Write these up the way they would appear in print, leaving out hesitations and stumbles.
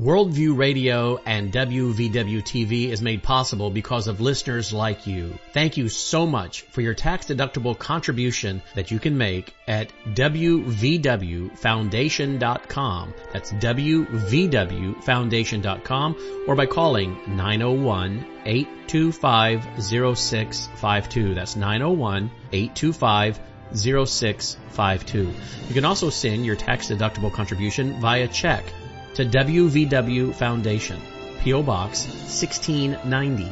Worldview Radio and WVW-TV is made possible because of listeners like you. Thank you so much for your tax-deductible contribution that you can make at WVWFoundation.com. That's WVWFoundation.com or by calling 901-825-0652. That's 901-825-0652. You can also send your tax-deductible contribution via check to WVW Foundation, P.O. Box 1690,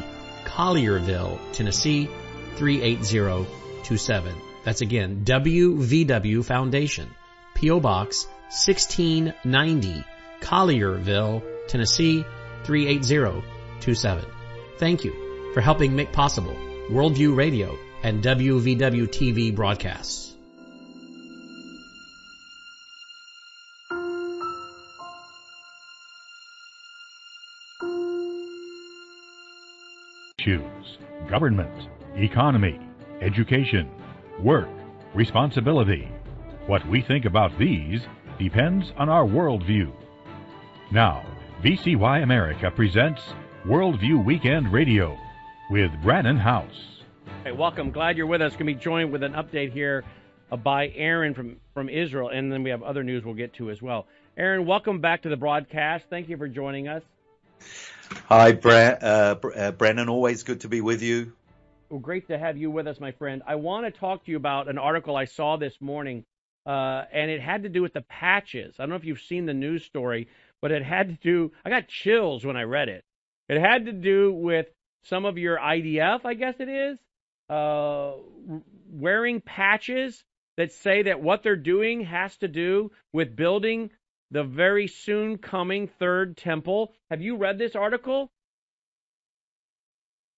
Collierville, Tennessee 38027. That's again, WVW Foundation, P.O. Box 1690, Collierville, Tennessee 38027. Thank you for helping make possible Worldview Radio and WVW-TV broadcasts. Issues, government, economy, education, work, responsibility. What we think about these depends on our worldview. Now, VCY America presents Worldview Weekend Radio with Brannon Howse. Hey, welcome. Glad you're with us. Going to be joined with an update here by Aaron from Israel, and then we have other news we'll get to as well. Aaron, welcome back to the broadcast. Thank you for joining us. Hi, Brannon. Always good to be with you. Well, great to have you with us, my friend. I want to talk to you about an article I saw this morning, and it had to do with the patches. I don't know if you've seen the news story, but it had to do – I got chills when I read it. It had to do with some of your IDF, I guess it is, wearing patches that say that what they're doing has to do with building – the very soon coming third temple. Have you read this article?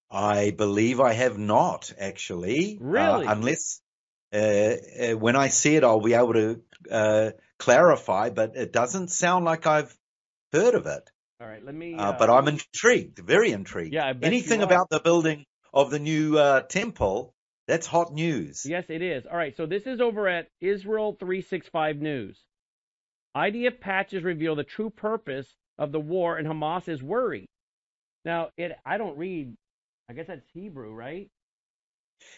I believe I have not, actually. Really? Unless when I see it, I'll be able to clarify, but it doesn't sound like I've heard of it. All right, let me... but I'm intrigued, very intrigued. Yeah, I bet anything about the building of the new temple, that's hot news. Yes, it is. All right, so this is over at Israel 365 News. IDF patches reveal the true purpose of the war, and Hamas is worried. Now, I don't read, I guess that's Hebrew, right?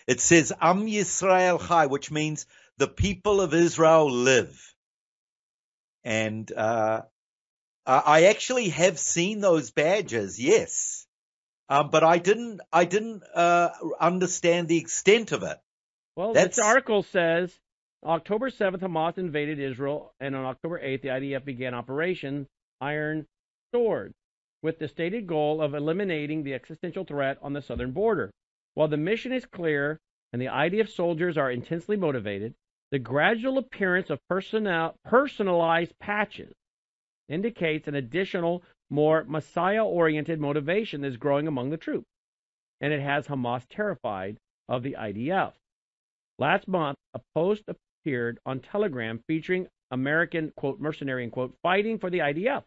It says, Am Yisrael Chai, which means the people of Israel live. And I actually have seen those badges, yes. But I didn't understand the extent of it. Well, this article says, October 7th, Hamas invaded Israel, and on October 8th, the IDF began Operation Iron Sword with the stated goal of eliminating the existential threat on the southern border. While the mission is clear and the IDF soldiers are intensely motivated, the gradual appearance of personalized patches indicates an additional, more Messiah-oriented motivation is growing among the troops, and it has Hamas terrified of the IDF. Last month, a post appeared on Telegram featuring American, quote, mercenary, quote, fighting for the IDF.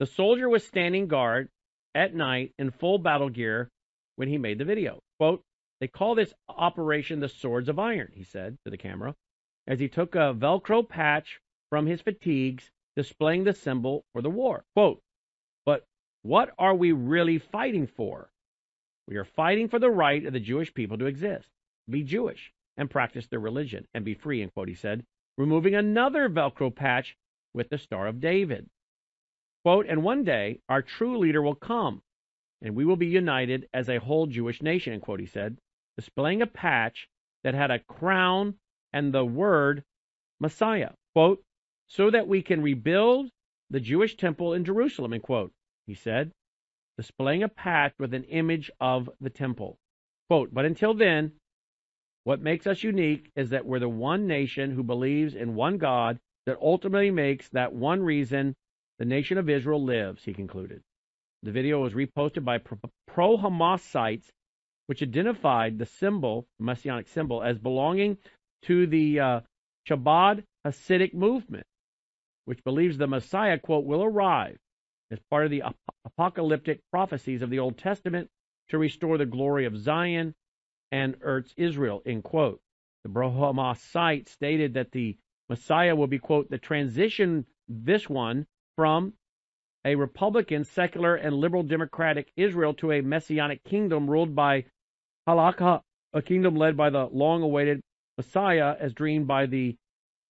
The soldier was standing guard at night in full battle gear when he made the video. Quote, they call this operation the Swords of Iron, he said to the camera, as he took a Velcro patch from his fatigues, displaying the symbol for the war. Quote, but what are we really fighting for? We are fighting for the right of the Jewish people to exist, be Jewish, and practice their religion, and be free, end quote, he said, removing another Velcro patch with the Star of David. Quote, and one day our true leader will come, and we will be united as a whole Jewish nation, end quote, he said, displaying a patch that had a crown and the word Messiah, quote, so that we can rebuild the Jewish temple in Jerusalem, end quote, he said, displaying a patch with an image of the temple. Quote, but until then, what makes us unique is that we're the one nation who believes in one God that ultimately makes that one reason the nation of Israel lives, he concluded. The video was reposted by pro-Hamas sites, which identified the symbol, the Messianic symbol, as belonging to the Chabad Hasidic movement, which believes the Messiah, quote, will arrive as part of the apocalyptic prophecies of the Old Testament to restore the glory of Zion and Eretz Israel, end quote. The Hamas site stated that the Messiah will be, quote, the transition, this one, from a republican, secular, and liberal democratic Israel to a messianic kingdom ruled by Halakha, a kingdom led by the long-awaited Messiah as dreamed by the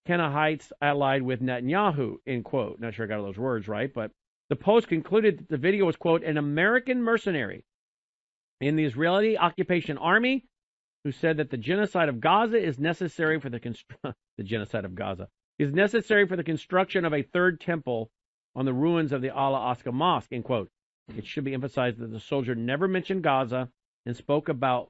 Kenahites allied with Netanyahu, end quote. Not sure I got all those words right, but the Post concluded that the video was, quote, an American mercenary in the Israeli occupation army who said that the genocide of Gaza is necessary for the construction of a third temple on the ruins of the Al Aqsa Mosque, end quote. It should be emphasized that the soldier never mentioned Gaza and only spoke about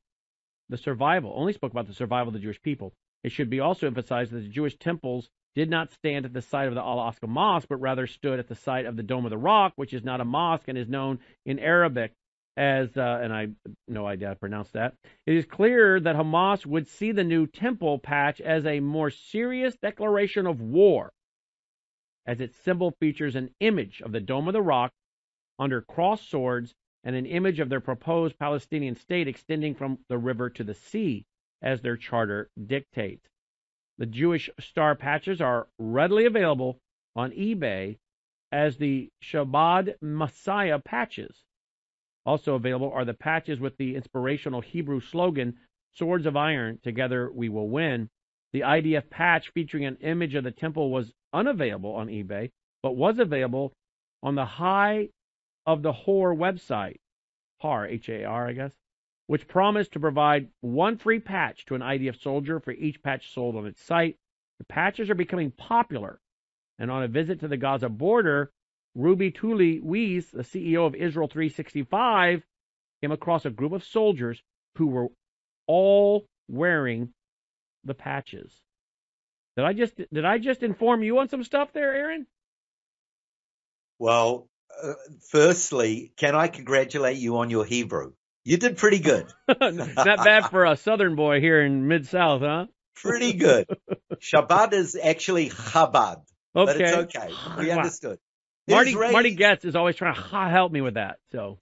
the survival of the Jewish people. It should be also emphasized that the Jewish temples did not stand at the site of the Al Aqsa Mosque, but rather stood at the site of the Dome of the Rock, which is not a mosque and is known in Arabic as, and I no idea how to pronounce that. It is clear that Hamas would see the new temple patch as a more serious declaration of war, as its symbol features an image of the Dome of the Rock under crossed swords and an image of their proposed Palestinian state extending from the river to the sea, as their charter dictates. The Jewish star patches are readily available on eBay as the Chabad Messiah patches. Also available are the patches with the inspirational Hebrew slogan, Swords of Iron, Together We Will Win. The IDF patch featuring an image of the temple was unavailable on eBay, but was available on the High of the Hor website, Har, H-A-R, I guess, which promised to provide one free patch to an IDF soldier for each patch sold on its site. The patches are becoming popular, and on a visit to the Gaza border, Ruby Tuli Weiss, the CEO of Israel 365, came across a group of soldiers who were all wearing the patches. Did I just inform you on some stuff there, Aaron? Well, firstly, can I congratulate you on your Hebrew? You did pretty good. Not bad for a Southern boy here in Mid-South, huh? Pretty good. Shabbat is actually Chabad. Okay. But it's okay. We understood. Marty Getz is always trying to help me with that. So,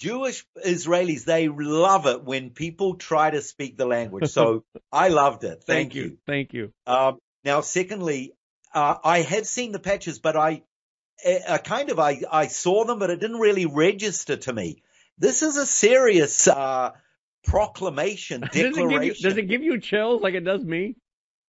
Jewish Israelis, they love it when people try to speak the language. So I loved it. Thank you. Thank you. Now, secondly, I have seen the patches, but I saw them, but it didn't really register to me. This is a serious proclamation, declaration. Does it give you chills like it does me?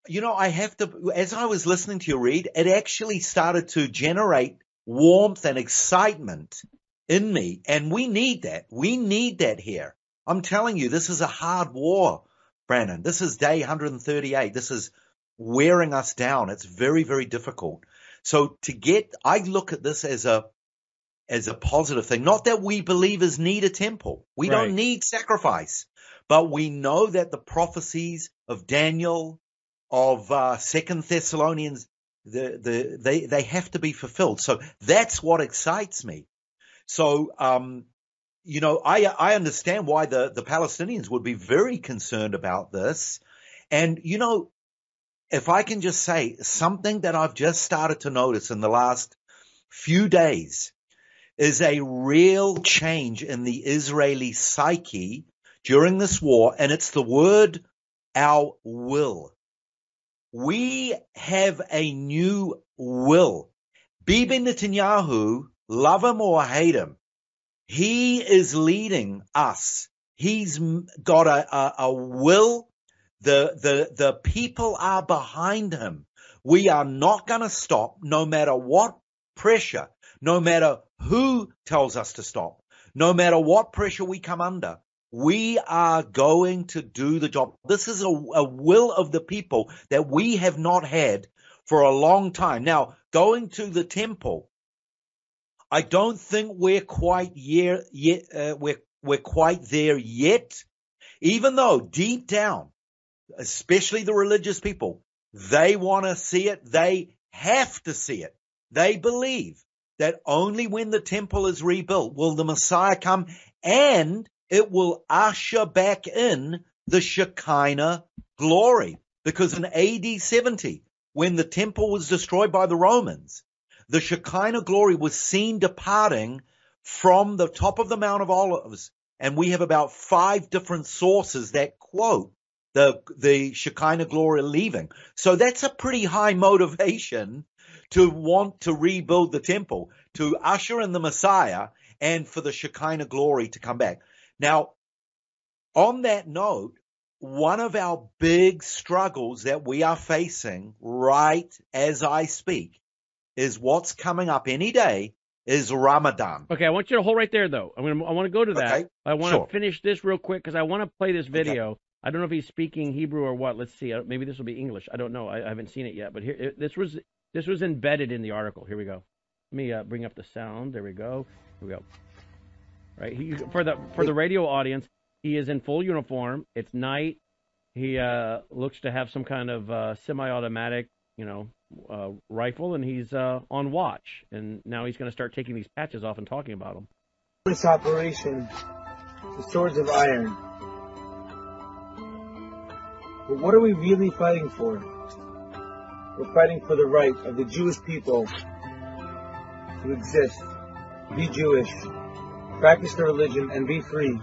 You know, I have to, as I was listening to you read, it actually started to generate warmth and excitement in me. And we need that. We need that here. I'm telling you, this is a hard war, Brannon. This is day 138. This is wearing us down. It's very, very difficult. So I look at this as a positive thing. Not that we believers need a temple. We don't need sacrifice. But we know that the prophecies of Daniel, of 2 Thessalonians, they have to be fulfilled. So that's what excites me. So, you know, I understand why the Palestinians would be very concerned about this. And, you know, if I can just say something that I've just started to notice in the last few days, is a real change in the Israeli psyche during this war, and it's the word, our will. We have a new will. Bibi Netanyahu, love him or hate him, he is leading us. He's got a will. The people are behind him. We are not going to stop, no matter what pressure, no matter who tells us to stop, no matter what pressure we come under. We are going to do the job. This is a will of the people that we have not had for a long time. Now, going to the temple, I don't think we're quite there yet, even though deep down, especially the religious people, they want to see it. They have to see it. They believe that only when the temple is rebuilt will the Messiah come, and it will usher back in the Shekinah glory. Because in AD 70, when the temple was destroyed by the Romans, the Shekinah glory was seen departing from the top of the Mount of Olives. And we have about 5 different sources that quote the Shekinah glory leaving. So that's a pretty high motivation to want to rebuild the temple, to usher in the Messiah, and for the Shekinah glory to come back. Now, on that note, one of our big struggles that we are facing right as I speak is what's coming up any day is Ramadan. Okay, I want you to hold right there, though. I want to go to that. Okay, I want to finish this real quick because I want to play this video. Okay. I don't know if he's speaking Hebrew or what. Let's see. Maybe this will be English. I don't know. I haven't seen it yet. But here, this was embedded in the article. Here we go. Let me bring up the sound. There we go. Here we go. Right. For the radio audience, he is in full uniform. It's night. He looks to have some kind of semi-automatic, rifle, and he's on watch. And now he's going to start taking these patches off and talking about them. This operation, the swords of iron. But what are we really fighting for? We're fighting for the right of the Jewish people to exist, be Jewish, practice their religion, and be free.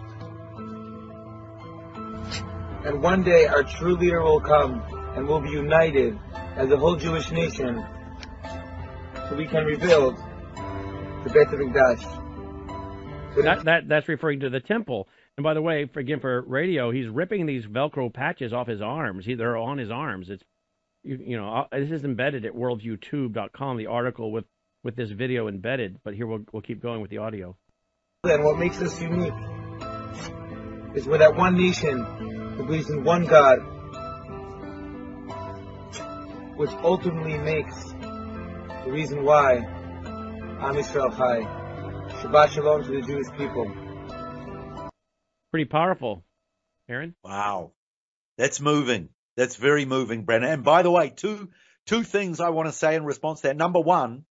And one day our true leader will come and we'll be united as a whole Jewish nation so we can rebuild the Beit HaMikdash. That's referring to the temple. And by the way, again, for radio, he's ripping these Velcro patches off his arms. They're on his arms. It's, this is embedded at worldviewtube.com, the article with this video embedded. But here we'll keep going with the audio. And what makes us unique is we're that one nation that believes in one God, which ultimately makes the reason why Am Yisrael Chai. Shabbat Shalom to the Jewish people. Pretty powerful, Aaron. Wow. That's moving. That's very moving, Brannon. And by the way, two things I want to say in response to that. Number one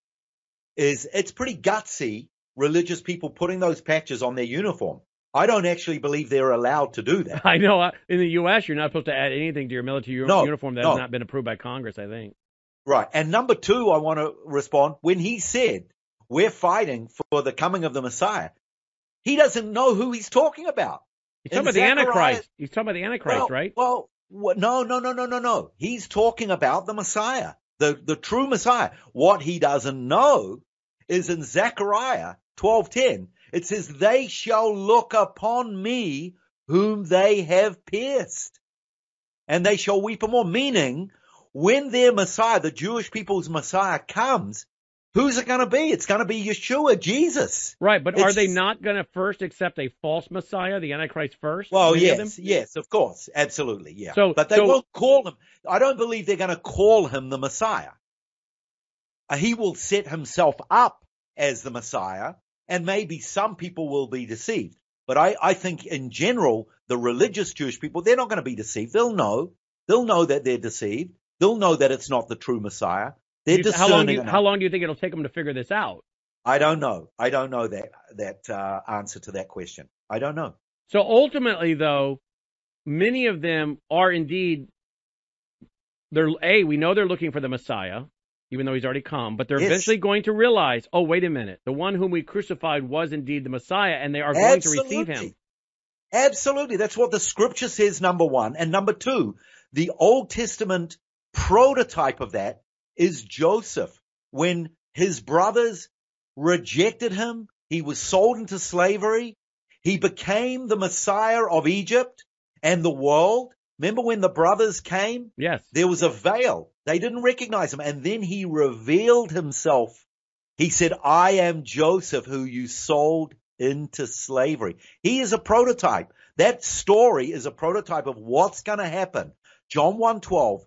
is it's pretty gutsy, religious people putting those patches on their uniform. I don't actually believe they're allowed to do that. I know. In the U.S., you're not supposed to add anything to your military uniform that has not been approved by Congress, I think. Right. And number two, I want to respond. When he said, we're fighting for the coming of the Messiah, he doesn't know who he's talking about. He's talking about the Antichrist. He's talking about the Antichrist, right? Well, no. He's talking about the Messiah, the true Messiah. What he doesn't know is in Zechariah 12:10, it says, they shall look upon me whom they have pierced, and they shall weep no more. Meaning, when their Messiah, the Jewish people's Messiah, comes, who's it going to be? It's going to be Yeshua, Jesus. Right, but are they not going to first accept a false Messiah, the Antichrist first? Well, yes, of course, absolutely, yeah. But they won't call him. I don't believe they're going to call him the Messiah. He will set himself up as the Messiah, and maybe some people will be deceived. But I think in general, the religious Jewish people, they're not going to be deceived. They'll know that they're deceived. They'll know that it's not the true Messiah. How long do you think it'll take them to figure this out? I don't know. I don't know that answer to that question. I don't know. So ultimately, though, many of them are indeed, we know they're looking for the Messiah, even though he's already come, but they're eventually going to realize, oh, wait a minute, the one whom we crucified was indeed the Messiah, and they are going to receive him. Absolutely. That's what the scripture says, number one. And number two, the Old Testament prototype of that is Joseph. When his brothers rejected him, he was sold into slavery. He became the Messiah of Egypt and the world. Remember when the brothers came? Yes. There was a veil. They didn't recognize him. And then he revealed himself. He said, I am Joseph, who you sold into slavery. He is a prototype. That story is a prototype of what's going to happen. John 1:12.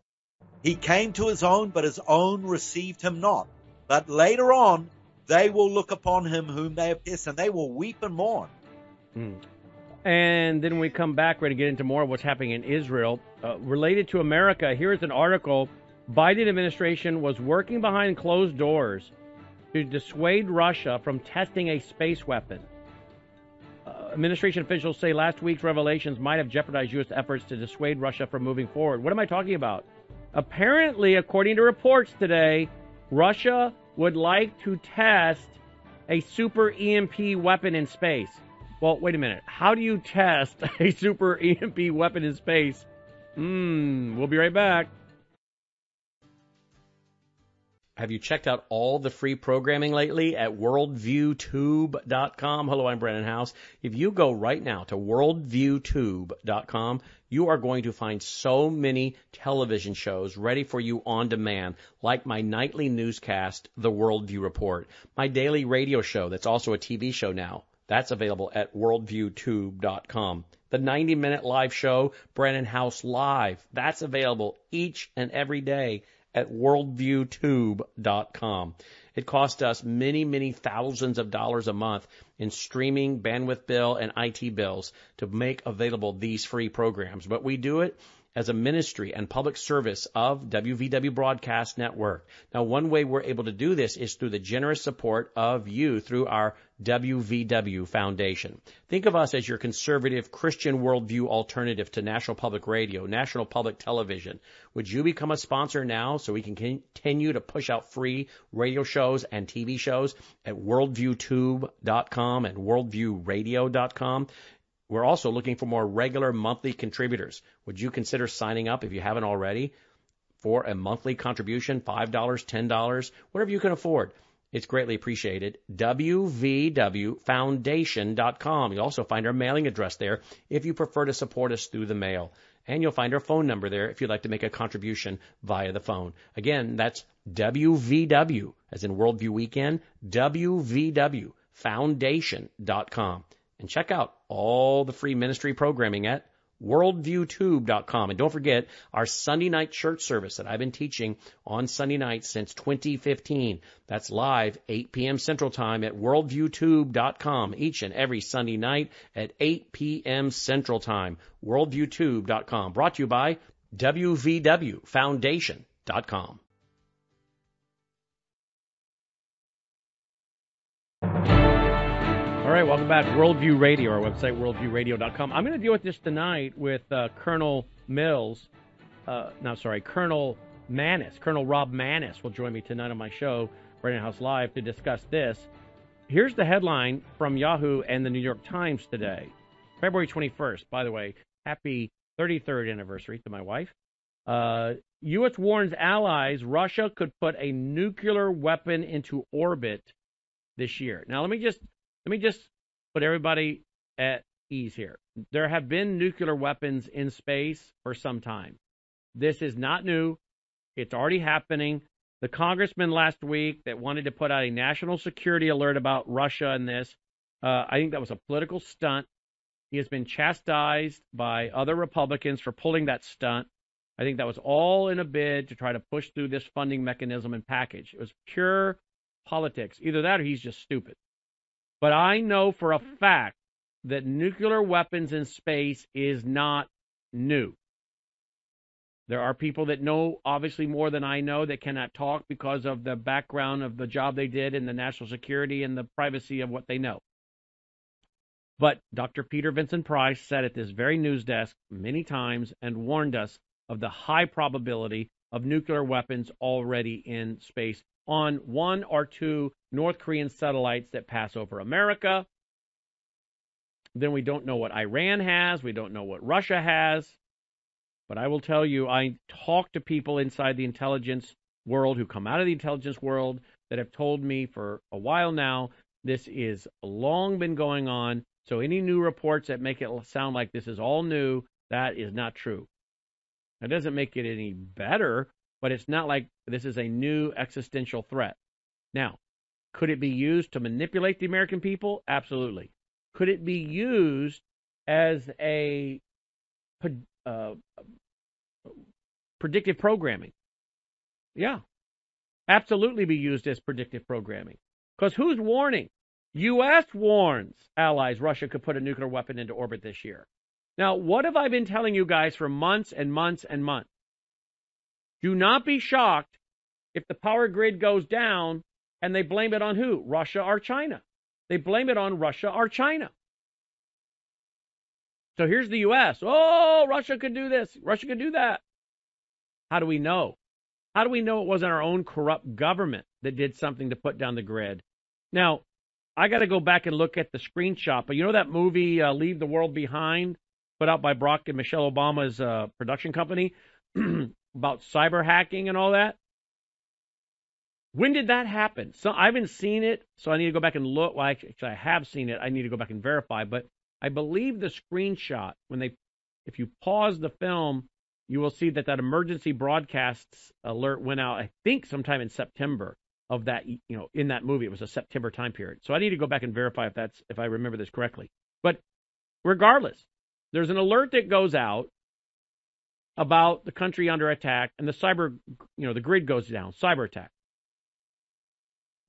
He came to his own, but his own received him not. But later on, they will look upon him whom they have pierced, and they will weep and mourn. And then when we come back, we're going to get into more of what's happening in Israel. Related to America, here's an article. Biden administration was working behind closed doors to dissuade Russia from testing a space weapon. Administration officials say last week's revelations might have jeopardized U.S. efforts to dissuade Russia from moving forward. What am I talking about? Apparently, according to reports today, Russia would like to test a super EMP weapon in space. Well, wait a minute. How do you test a super EMP weapon in space? We'll be right back. Have you checked out all the free programming lately at Worldviewtube.com? Hello, I'm Brannon Howse. If you go right now to Worldviewtube.com, you are going to find so many television shows ready for you on demand, like my nightly newscast, The Worldview Report, my daily radio show that's also a TV show now. That's available at worldviewtube.com. The 90-minute live show, Brannon Howse Live, that's available each and every day at worldviewtube.com. It costs us many, many thousands of dollars a month in streaming, bandwidth bill, and IT bills to make available these free programs. But we do it as a ministry and public service of WVW Broadcast Network. Now, one way we're able to do this is through the generous support of you through our WVW Foundation. Think of us as your conservative Christian worldview alternative to National Public Radio, National Public Television. Would you become a sponsor now so we can continue to push out free radio shows and TV shows at worldviewtube.com and worldviewradio.com? We're also looking for more regular monthly contributors. Would you consider signing up if you haven't already for a monthly contribution, $5, $10, whatever you can afford? It's greatly appreciated. WVWFoundation.com. You'll also find our mailing address there if you prefer to support us through the mail. And you'll find our phone number there if you'd like to make a contribution via the phone. Again, that's WVW, as in Worldview Weekend, WVWFoundation.com. And check out all the free ministry programming at worldviewtube.com. And don't forget our Sunday night church service that I've been teaching on Sunday nights since 2015. That's live 8 p.m. Central Time at worldviewtube.com each and every Sunday night at 8 p.m. Central Time. Worldviewtube.com. Brought to you by WVWFoundation.com. All right, welcome back. Worldview Radio, our website, worldviewradio.com. I'm going to deal with this tonight with Colonel Maness. Colonel Rob Maness will join me tonight on my show, Brannon Howse Live, to discuss this. Here's the headline from Yahoo and the New York Times today, February 21st. By the way, happy 33rd anniversary to my wife. U.S. warns allies Russia could put a nuclear weapon into orbit this year. Now, let me just put everybody at ease here. There have been nuclear weapons in space for some time. This is not new. It's already happening. The congressman last week that wanted to put out a national security alert about Russia and this, I think that was a political stunt. He has been chastised by other Republicans for pulling that stunt. I think that was all in a bid to try to push through this funding mechanism and package. It was pure politics. Either that or he's just stupid. But I know for a fact that nuclear weapons in space is not new. There are people that know, obviously, more than I know that cannot talk because of the background of the job they did in the national security and the privacy of what they know. But Dr. Peter Vincent Price sat at this very news desk many times and warned us of the high probability of nuclear weapons already in space on one or two North Korean satellites that pass over America. Then we don't know what Iran has. We don't know what Russia has. But I will tell you, I talk to people inside the intelligence world who come out of the intelligence world that have told me for a while now, this is long been going on. So any new reports that make it sound like this is all new, that is not true. That doesn't make it any better, but it's not like this is a new existential threat. Now, could it be used to manipulate the American people? Absolutely. Could it be used as a predictive programming? Yeah, absolutely be used as predictive programming. Because who's warning? U.S. warns allies Russia could put a nuclear weapon into orbit this year. Now, what have I been telling you guys for months and months and months? Do not be shocked if the power grid goes down. And they blame it on who? Russia or China. They blame it on Russia or China. So here's the U.S. Oh, Russia could do this. Russia could do that. How do we know? How do we know it wasn't our own corrupt government that did something to put down the grid? Now, I got to go back and look at the screenshot. But you know that movie, Leave the World Behind, put out by Barack and Michelle Obama's production company about cyber hacking and all that? When did that happen? So I haven't seen it, so I need to go back and look. Well, actually, I have seen it. I need to go back and verify. But I believe the screenshot, when they, if you pause the film, you will see that that emergency broadcasts alert went out, I think, sometime in September of that, you know, in that movie. It was a September time period. So I need to go back and verify if that's, if I remember this correctly. But regardless, there's an alert that goes out about the country under attack, and the cyber, you know, the grid goes down, cyber attack.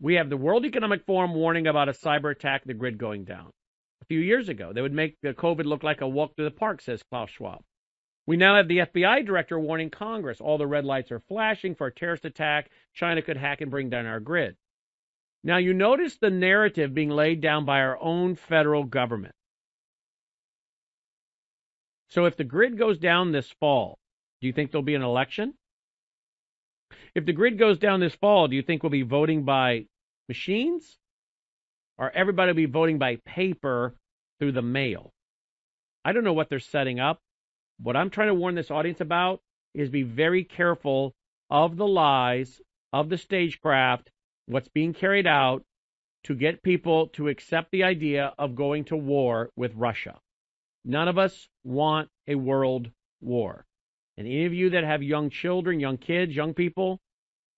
We have the World Economic Forum warning about a cyber attack, the grid going down. A few years ago, they would make the COVID look like a walk through the park, says Klaus Schwab. We now have the FBI director warning Congress all the red lights are flashing for a terrorist attack. China could hack and bring down our grid. Now, you notice the narrative being laid down by our own federal government. So if the grid goes down this fall, do you think there'll be an election? If the grid goes down this fall, do you think we'll be voting by machines? Or everybody will be voting by paper through the mail? I don't know what they're setting up. What I'm trying to warn this audience about is be very careful of the lies, of the stagecraft, what's being carried out to get people to accept the idea of going to war with Russia. None of us want a world war. And any of you that have young children, young kids, young people,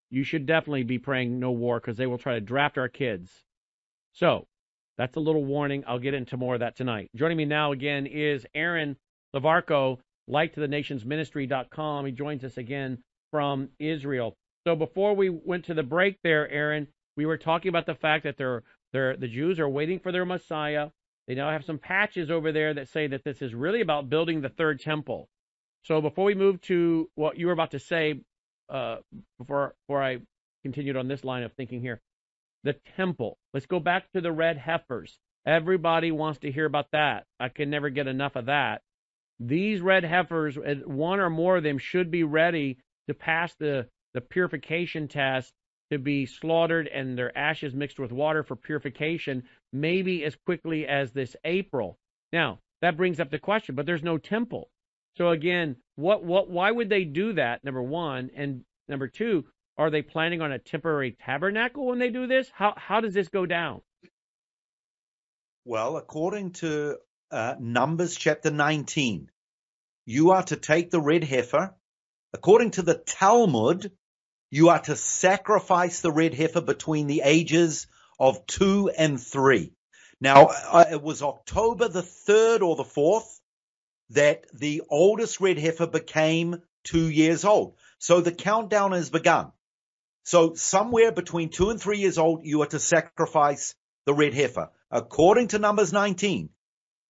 you should definitely be praying no war, because they will try to draft our kids. So that's a little warning. I'll get into more of that tonight. Joining me now again is Aaron LaVarco, Light to the Nations Ministry.com. He joins us again from Israel. So before we went to the break there, Aaron, we were talking about the fact that the Jews are waiting for their Messiah. They now have some patches over there that say that this is really about building the third temple. So before we move to what you were about to say, before I continued on this line of thinking here, the temple. Let's go back to the red heifers. Everybody wants to hear about that. I can never get enough of that. These red heifers, one or more of them, should be ready to pass the purification test, to be slaughtered and their ashes mixed with water for purification, maybe as quickly as this April. Now, that brings up the question, but there's no temple. So again, why would they do that, number one? And number two, are they planning on a temporary tabernacle when they do this? How does this go down? Well, according to Numbers chapter 19, you are to take the red heifer. According to the Talmud, you are to sacrifice the red heifer between the ages of 2 and 3. Now, it was October the 3rd or the 4th that the oldest red heifer became 2 years old. So the countdown has begun. So somewhere between 2 and 3 years old, you are to sacrifice the red heifer. According to Numbers 19,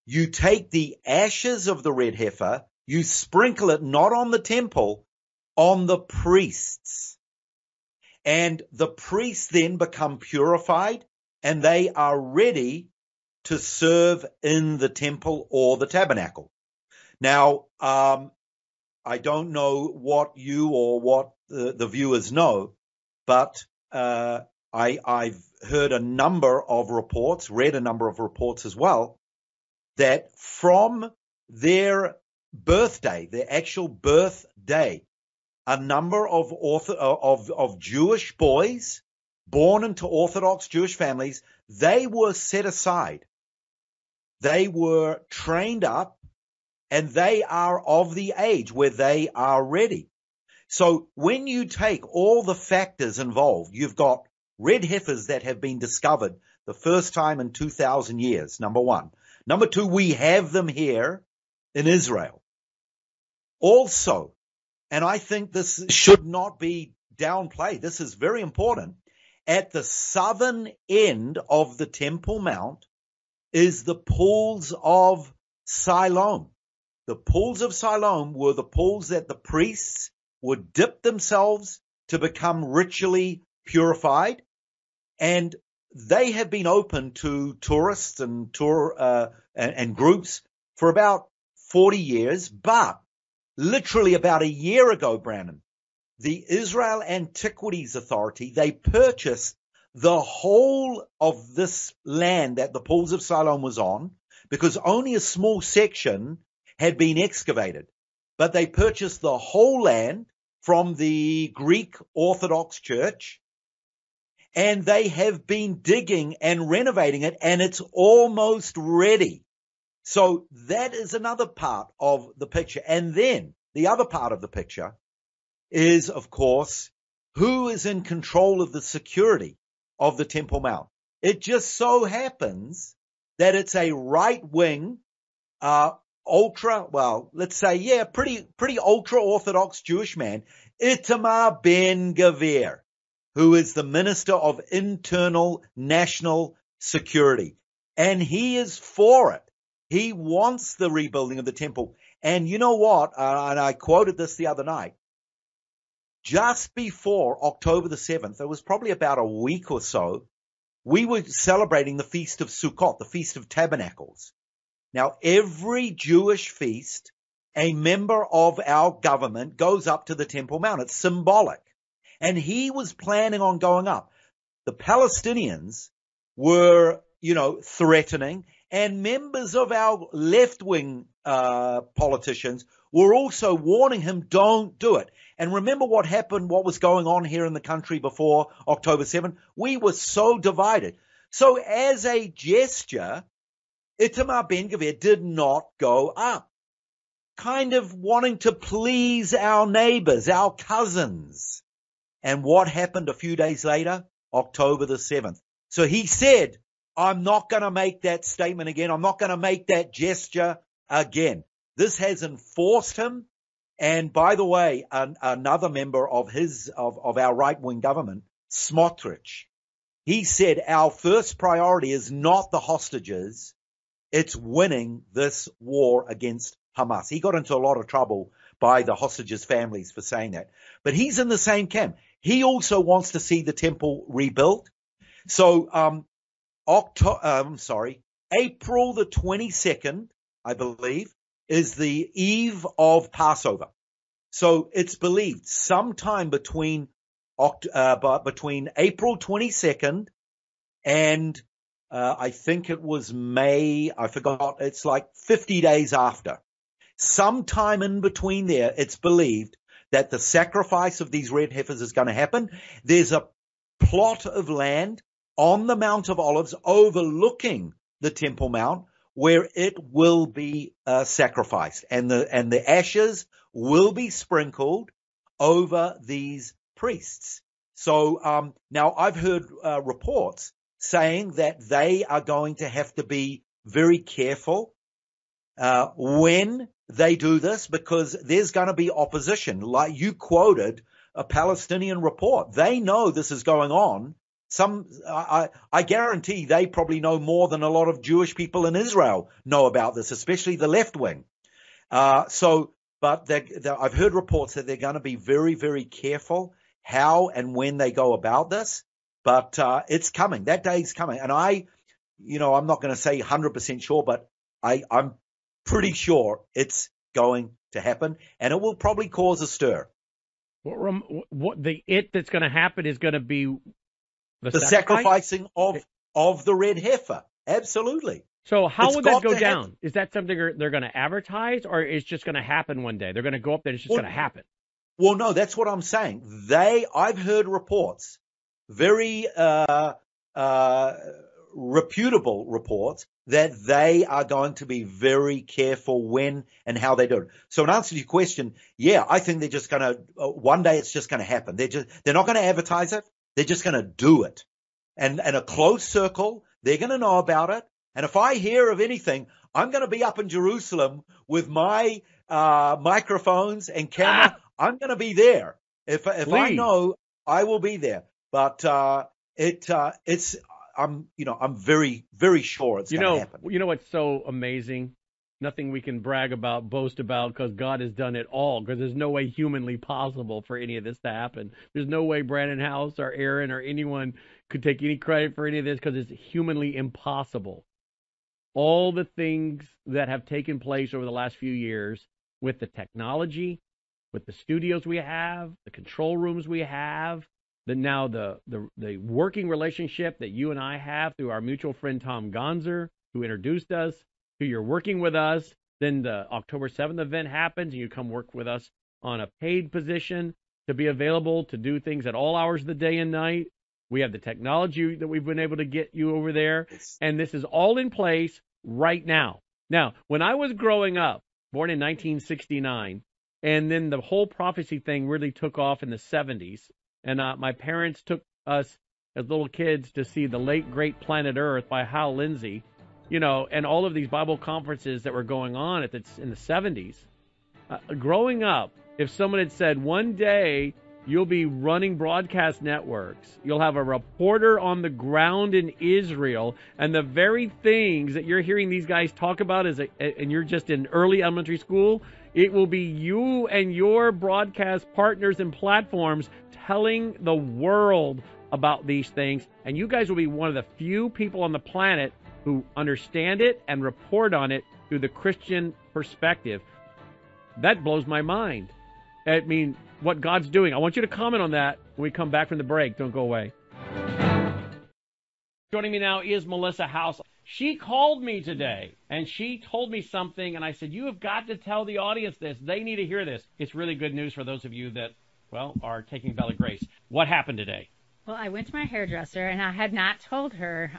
you take the ashes of the red heifer, you sprinkle it not on the temple, on the priests. And the priests then become purified, and they are ready to serve in the temple or the tabernacle. Now, I don't know what you or what the viewers know, but I've heard a number of reports, read a number of reports as well, that from their birthday, their actual birthday, a number of Jewish boys born into Orthodox Jewish families, they were set aside. They were trained up, and they are of the age where they are ready. So when you take all the factors involved, you've got red heifers that have been discovered the first time in 2,000 years, number one. Number two, we have them here in Israel. Also, and I think this should not be downplayed, this is very important, at the southern end of the Temple Mount is the pools of Siloam. The pools of Siloam were the pools that the priests would dip themselves to become ritually purified, and they have been open to tourists and groups for about 40 years, but literally about a year ago, Brannon, the Israel Antiquities Authority, they purchased the whole of this land that the pools of Siloam was on, because only a small section had been excavated. But they purchased the whole land from the Greek Orthodox Church, and they have been digging and renovating it, and it's almost ready. So that is another part of the picture. And then the other part of the picture is, of course, who is in control of the security of the Temple Mount. It just so happens that it's a right-wing, pretty ultra-Orthodox Jewish man, Itamar Ben-Gavir, who is the Minister of Internal National Security. And he is for it. He wants the rebuilding of the temple. And you know what? And I quoted this the other night. Just before October the 7th, it was probably about a week or so, we were celebrating the Feast of Sukkot, the Feast of Tabernacles. Now, every Jewish feast, a member of our government goes up to the Temple Mount. It's symbolic. And he was planning on going up. The Palestinians were, threatening, and members of our left-wing politicians were also warning him, don't do it. And remember what happened, what was going on here in the country before October 7? We were so divided. So as a gesture, Itamar Ben-Gavir did not go up, kind of wanting to please our neighbors, our cousins. And what happened a few days later? October the 7th. So he said, I'm not going to make that statement again. I'm not going to make that gesture again. This has enforced him. And by the way, another member of our right-wing government, Smotrich, he said, our first priority is not the hostages. It's winning this war against Hamas. He got into a lot of trouble by the hostages' families for saying that. But he's in the same camp. He also wants to see the temple rebuilt. So, April the 22nd, I believe, is the eve of Passover. So it's believed sometime between April 22nd and I think it was May, I forgot, it's like 50 days after. Sometime in between there, it's believed that the sacrifice of these red heifers is going to happen. There's a plot of land on the Mount of Olives overlooking the Temple Mount where it will be sacrificed, and the ashes will be sprinkled over these priests. So now I've heard reports saying that they are going to have to be very careful when they do this, because there's going to be opposition. Like you quoted a Palestinian report. They know this is going on. I guarantee they probably know more than a lot of Jewish people in Israel know about this, especially the left wing. I've heard reports that they're going to be very, very careful how and when they go about this. But it's coming. That day's coming. And I'm not going to say 100% sure, but I'm pretty sure it's going to happen, and it will probably cause a stir. That's going to happen is going to be the sacrificing of the red heifer. Absolutely. So how would that go down? Is that something they're going to advertise, or it's just going to happen one day? They're going to go up there. It's just going to happen. Well, no, that's what I'm saying. I've heard reports, very reputable reports, that they are going to be very careful when and how they do it. So in answer to your question, yeah, I think they're just going to one day it's just going to happen. They're not going to advertise it. They're just going to do it. And a close circle, they're going to know about it. And if I hear of anything, I'm going to be up in Jerusalem with my microphones and camera. I'm going to be there. If I know, I will be there. But I'm very, very sure it's going to happen. You know what's so amazing? Nothing we can brag about, boast about, because God has done it all, because there's no way humanly possible for any of this to happen. There's no way Brannon Howse or Aaron or anyone could take any credit for any of this, because it's humanly impossible. All the things that have taken place over the last few years with the technology, with the studios we have, the control rooms we have, the working relationship that you and I have through our mutual friend Tom Gonzer, who introduced us, who you're working with us, then the October 7th event happens, and you come work with us on a paid position to be available to do things at all hours of the day and night. We have the technology that we've been able to get you over there. And this is all in place right now. Now, when I was growing up, born in 1969, and then the whole prophecy thing really took off in the 70s. And my parents took us as little kids to see The Late Great Planet Earth by Hal Lindsey, you know, and all of these Bible conferences that were going on in the 70s. Growing up, if someone had said, one day you'll be running broadcast networks, you'll have a reporter on the ground in Israel, and the very things that you're hearing these guys talk about is, and you're just in early elementary school, it will be you and your broadcast partners and platforms telling the world about these things. And you guys will be one of the few people on the planet who understand it and report on it through the Christian perspective. That blows my mind. I mean, what God's doing. I want you to comment on that when we come back from the break. Don't go away. Joining me now is Melissa Howse. She called me today, and she told me something, and I said, you have got to tell the audience this. They need to hear this. It's really good news for those of you that, well, are taking Bella Grace. What happened today? Well, I went to my hairdresser, and I had not told her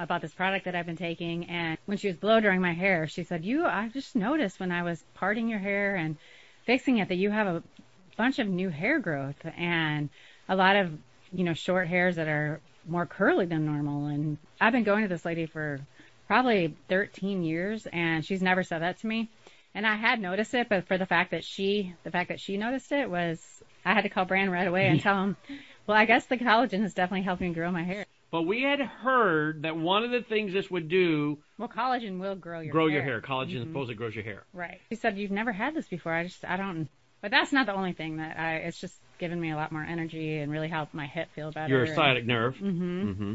about this product that I've been taking. And when she was blow drying my hair, she said, I just noticed when I was parting your hair and fixing it that you have a bunch of new hair growth and a lot of, short hairs that are more curly than normal. And I've been going to this lady for probably 13 years, and she's never said that to me. And I had noticed it, but for the fact that she noticed it was, I had to call Brannon right away and tell him, well, I guess the collagen is definitely helping me grow my hair. But we had heard that one of the things this would do... Well, collagen will grow your hair. Collagen supposedly grows your hair. Right. She said, you've never had this before. I don't... But that's not the only thing that I... It's just given me a lot more energy and really helped my hip feel better. Your sciatic nerve. Mm-hmm. Mm-hmm.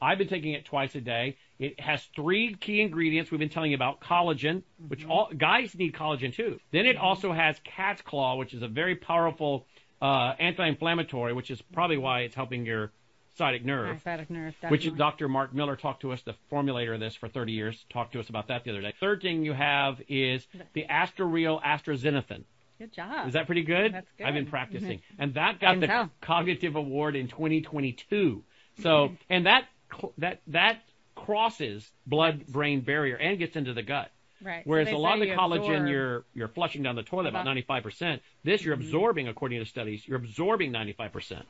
I've been taking it twice a day. It has three key ingredients we've been telling you about. Collagen, which all guys need collagen too. Then it also has cat's claw, which is a very powerful... anti-inflammatory, which is probably why it's helping your sciatic nerve. My sciatic nerve, definitely. Which Dr. Mark Miller talked to us, the formulator of this for 30 years, talked to us about that the other day. Third thing you have is the Astroreal Astrazinathin. Good job. Is that pretty good? That's good. I've been practicing. And that got the Cognitive Award in 2022. So, and that crosses blood-brain barrier and gets into the gut. Right. Whereas so a lot of the collagen you're flushing down the toilet about 95%. This you're absorbing, according to studies, you're absorbing 95%.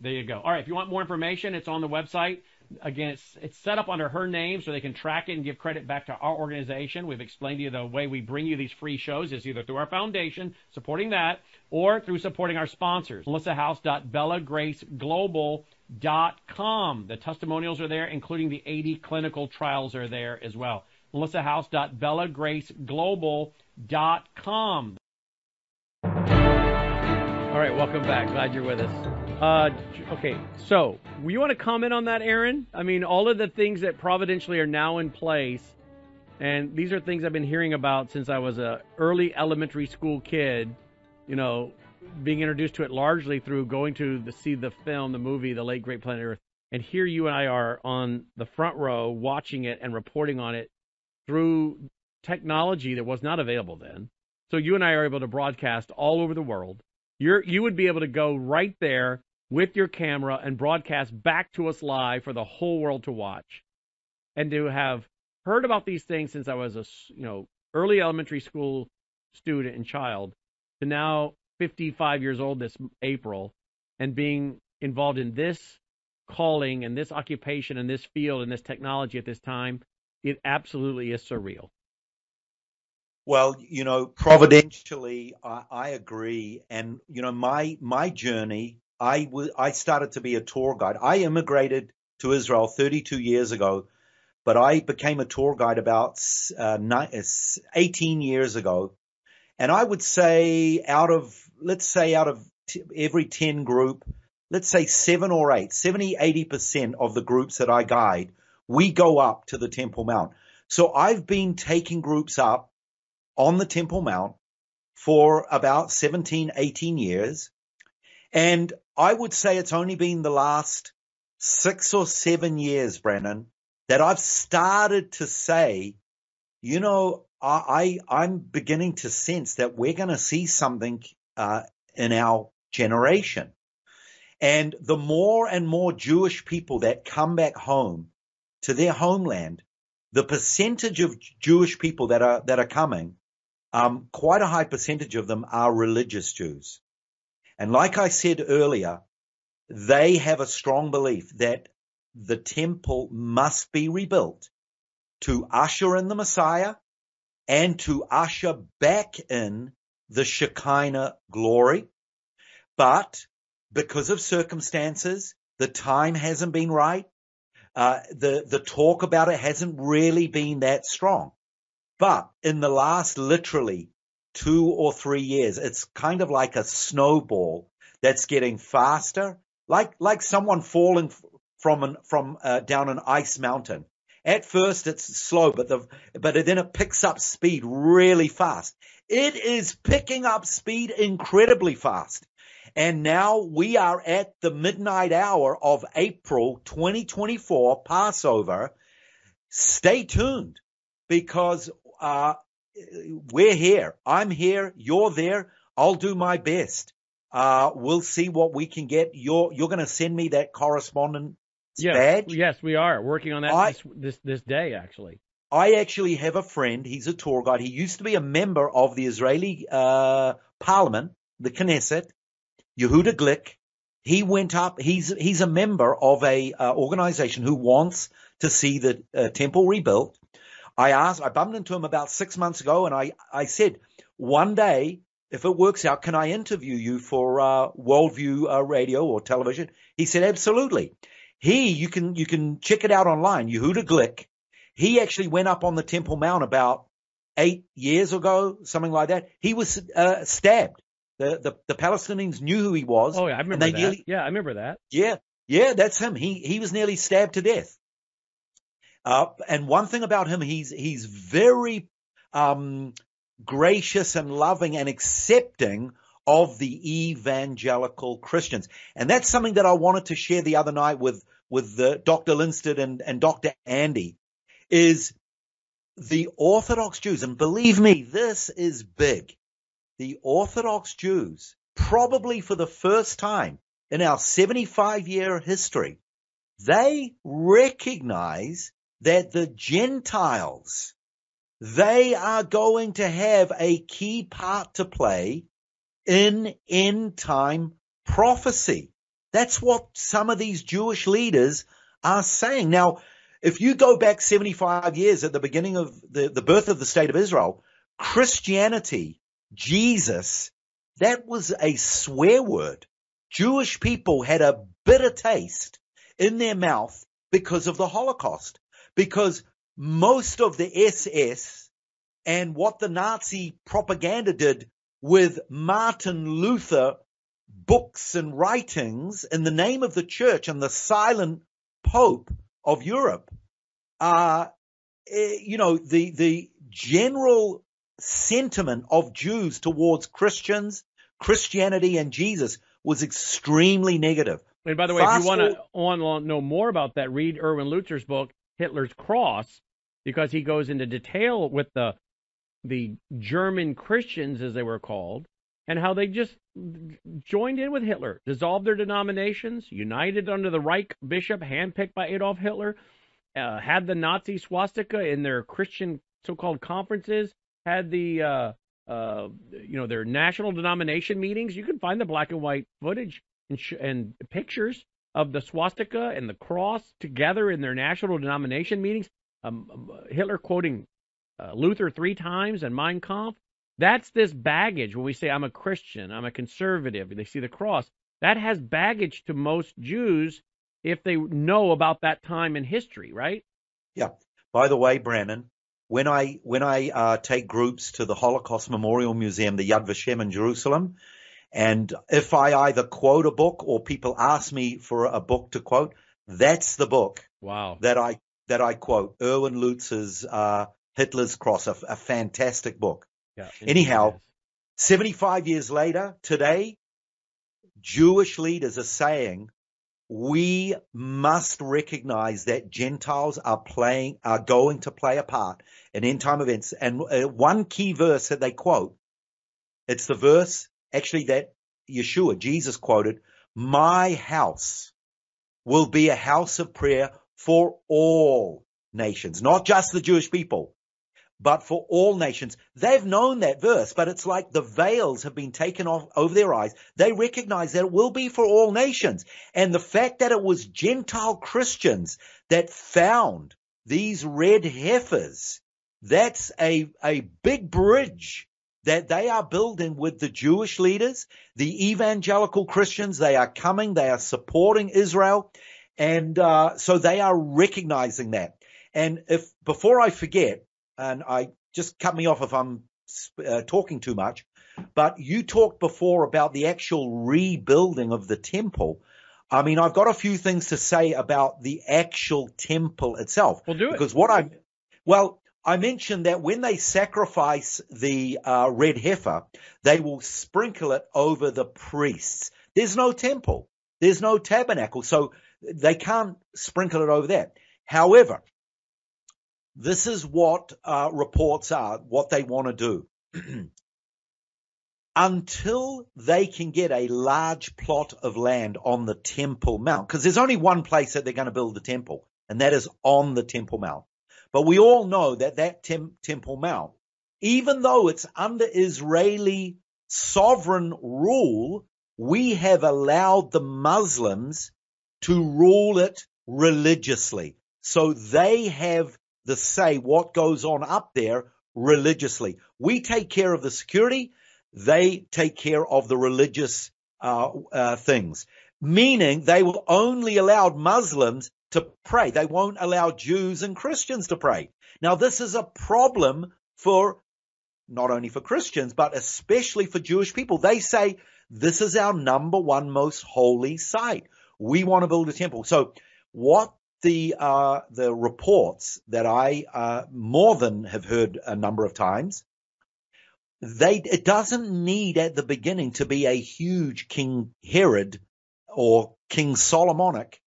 There you go. All right. If you want more information, it's on the website. Again, it's set up under her name so they can track it and give credit back to our organization. We've explained to you the way we bring you these free shows is either through our foundation, supporting that, or through supporting our sponsors. melissahouse.bellagraceglobal.com. The testimonials are there, including the 80 clinical trials are there as well. melissahouse.bellagraceglobal.com. All right, welcome back. Glad you're with us. Okay, so you want to comment on that, Aaron? I mean, all of the things that providentially are now in place, and these are things I've been hearing about since I was an early elementary school kid, being introduced to it largely through going to see the film, the movie, The Late Great Planet Earth. And here you and I are on the front row watching it and reporting on it through technology that was not available then. So you and I are able to broadcast all over the world. You would be able to go right there with your camera and broadcast back to us live for the whole world to watch. And to have heard about these things since I was a early elementary school student and child to now 55 years old this April and being involved in this calling and this occupation and this field and this technology at this time, it absolutely is surreal. Well, providentially, I agree. And, my journey, I started to be a tour guide. I immigrated to Israel 32 years ago, but I became a tour guide about 18 years ago. And I would say out of every 10 group, let's say 70-80% of the groups that I guide, we go up to the Temple Mount. So I've been taking groups up on the Temple Mount for about 17-18 years. And I would say it's only been the last 6 or 7 years, Brannon, that I've started to say, I'm beginning to sense that we're going to see something in our generation. And the more and more Jewish people that come back home to their homeland, the percentage of Jewish people that are coming, quite a high percentage of them are religious Jews. And like I said earlier, they have a strong belief that the temple must be rebuilt to usher in the Messiah and to usher back in the Shekinah glory. But because of circumstances, the time hasn't been right. The talk about it hasn't really been that strong. But in the last literally 2 or 3 years, it's kind of like a snowball that's getting faster, like someone falling from down an ice mountain. At first it's slow, but then it picks up speed really fast. It is picking up speed incredibly fast. And now we are at the midnight hour of April 2024, Passover. Stay tuned, because we're here. I'm here. You're there. I'll do my best. We'll see what we can get. You're going to send me that correspondence badge? Yes, we are working on that this day, actually. I actually have a friend. He's a tour guide. He used to be a member of the Israeli parliament, the Knesset. Yehuda Glick, he went up. He's a member of a organization who wants to see the temple rebuilt. I bumped into him about 6 months ago, and I said, one day, if it works out, can I interview you for Worldview Radio or television? He said, absolutely. You can check it out online. Yehuda Glick, he actually went up on the Temple Mount about 8 years ago, something like that. He was stabbed. The Palestinians knew who he was. Oh, yeah, I remember that. I remember that. Yeah, that's him. He was nearly stabbed to death. And one thing about him, he's very gracious and loving and accepting of the evangelical Christians. And that's something that I wanted to share the other night with Dr. Linstead and Dr. Andy, is the Orthodox Jews. And believe me, this is big. The Orthodox Jews, probably for the first time in our 75-year history, they recognize that the Gentiles, they are going to have a key part to play in end-time prophecy. That's what some of these Jewish leaders are saying. Now, if you go back 75 years at the beginning of the birth of the State of Israel, Christianity, Jesus, that was a swear word. Jewish people had a bitter taste in their mouth because of the Holocaust, because most of the SS and what the Nazi propaganda did with Martin Luther books and writings in the name of the church and the silent Pope of Europe, the general sentiment of Jews towards Christians, Christianity, and Jesus was extremely negative. And by the way, if you want to know more about that, read Erwin Lutzer's book, Hitler's Cross, because he goes into detail with the German Christians, as they were called, and how they just joined in with Hitler, dissolved their denominations, united under the Reich bishop handpicked by Adolf Hitler, had the Nazi swastika in their Christian so-called conferences, had the their national denomination meetings. You can find the black and white footage and pictures of the swastika and the cross together in their national denomination meetings. Hitler quoting Luther 3 times and Mein Kampf. That's this baggage when we say I'm a Christian, I'm a conservative. They see the cross. That has baggage to most Jews if they know about that time in history, right? Yeah. By the way, Brannon, When I take groups to the Holocaust Memorial Museum, the Yad Vashem in Jerusalem, and if I either quote a book or people ask me for a book to quote, that's the book. Wow. That I quote, Erwin Lutzer's Hitler's Cross, a fantastic book. Yeah, anyhow, 75 years later, today, Jewish leaders are saying we must recognize that Gentiles are going to play a part in end time events. And one key verse that they quote, it's the verse actually that Yeshua, Jesus, quoted, My house will be a house of prayer for all nations, not just the Jewish people, but for all nations. They've known that verse, but it's like the veils have been taken off over their eyes. They recognize that it will be for all nations. And the fact that it was Gentile Christians that found these red heifers, that's a big bridge that they are building with the Jewish leaders, the evangelical Christians. They are coming, they are supporting Israel. And so they are recognizing that. And if, before I forget, and I just cut me off if I'm talking too much, but you talked before about the actual rebuilding of the temple. I mean, I've got a few things to say about the actual temple itself. Well, do it. Because I mentioned that when they sacrifice the red heifer, they will sprinkle it over the priests. There's no temple. There's no tabernacle. So they can't sprinkle it over that. However, this is what reports are, what they want to do. Until they can get a large plot of land on the Temple Mount, because there's only one place that they're going to build the temple, and that is on the Temple Mount. But we all know that Temple Mount, even though it's under Israeli sovereign rule, we have allowed the Muslims to rule it religiously. So they have the say what goes on up there religiously. We take care of the security. They take care of the religious things, meaning they will only allow Muslims to pray. They won't allow Jews and Christians to pray. Now, this is a problem for not only for Christians, but especially for Jewish people. They say this is our number one most holy site. We want to build a temple. So what the reports that I more than have heard a number of times, it doesn't need at the beginning to be a huge King Herod or King Solomonic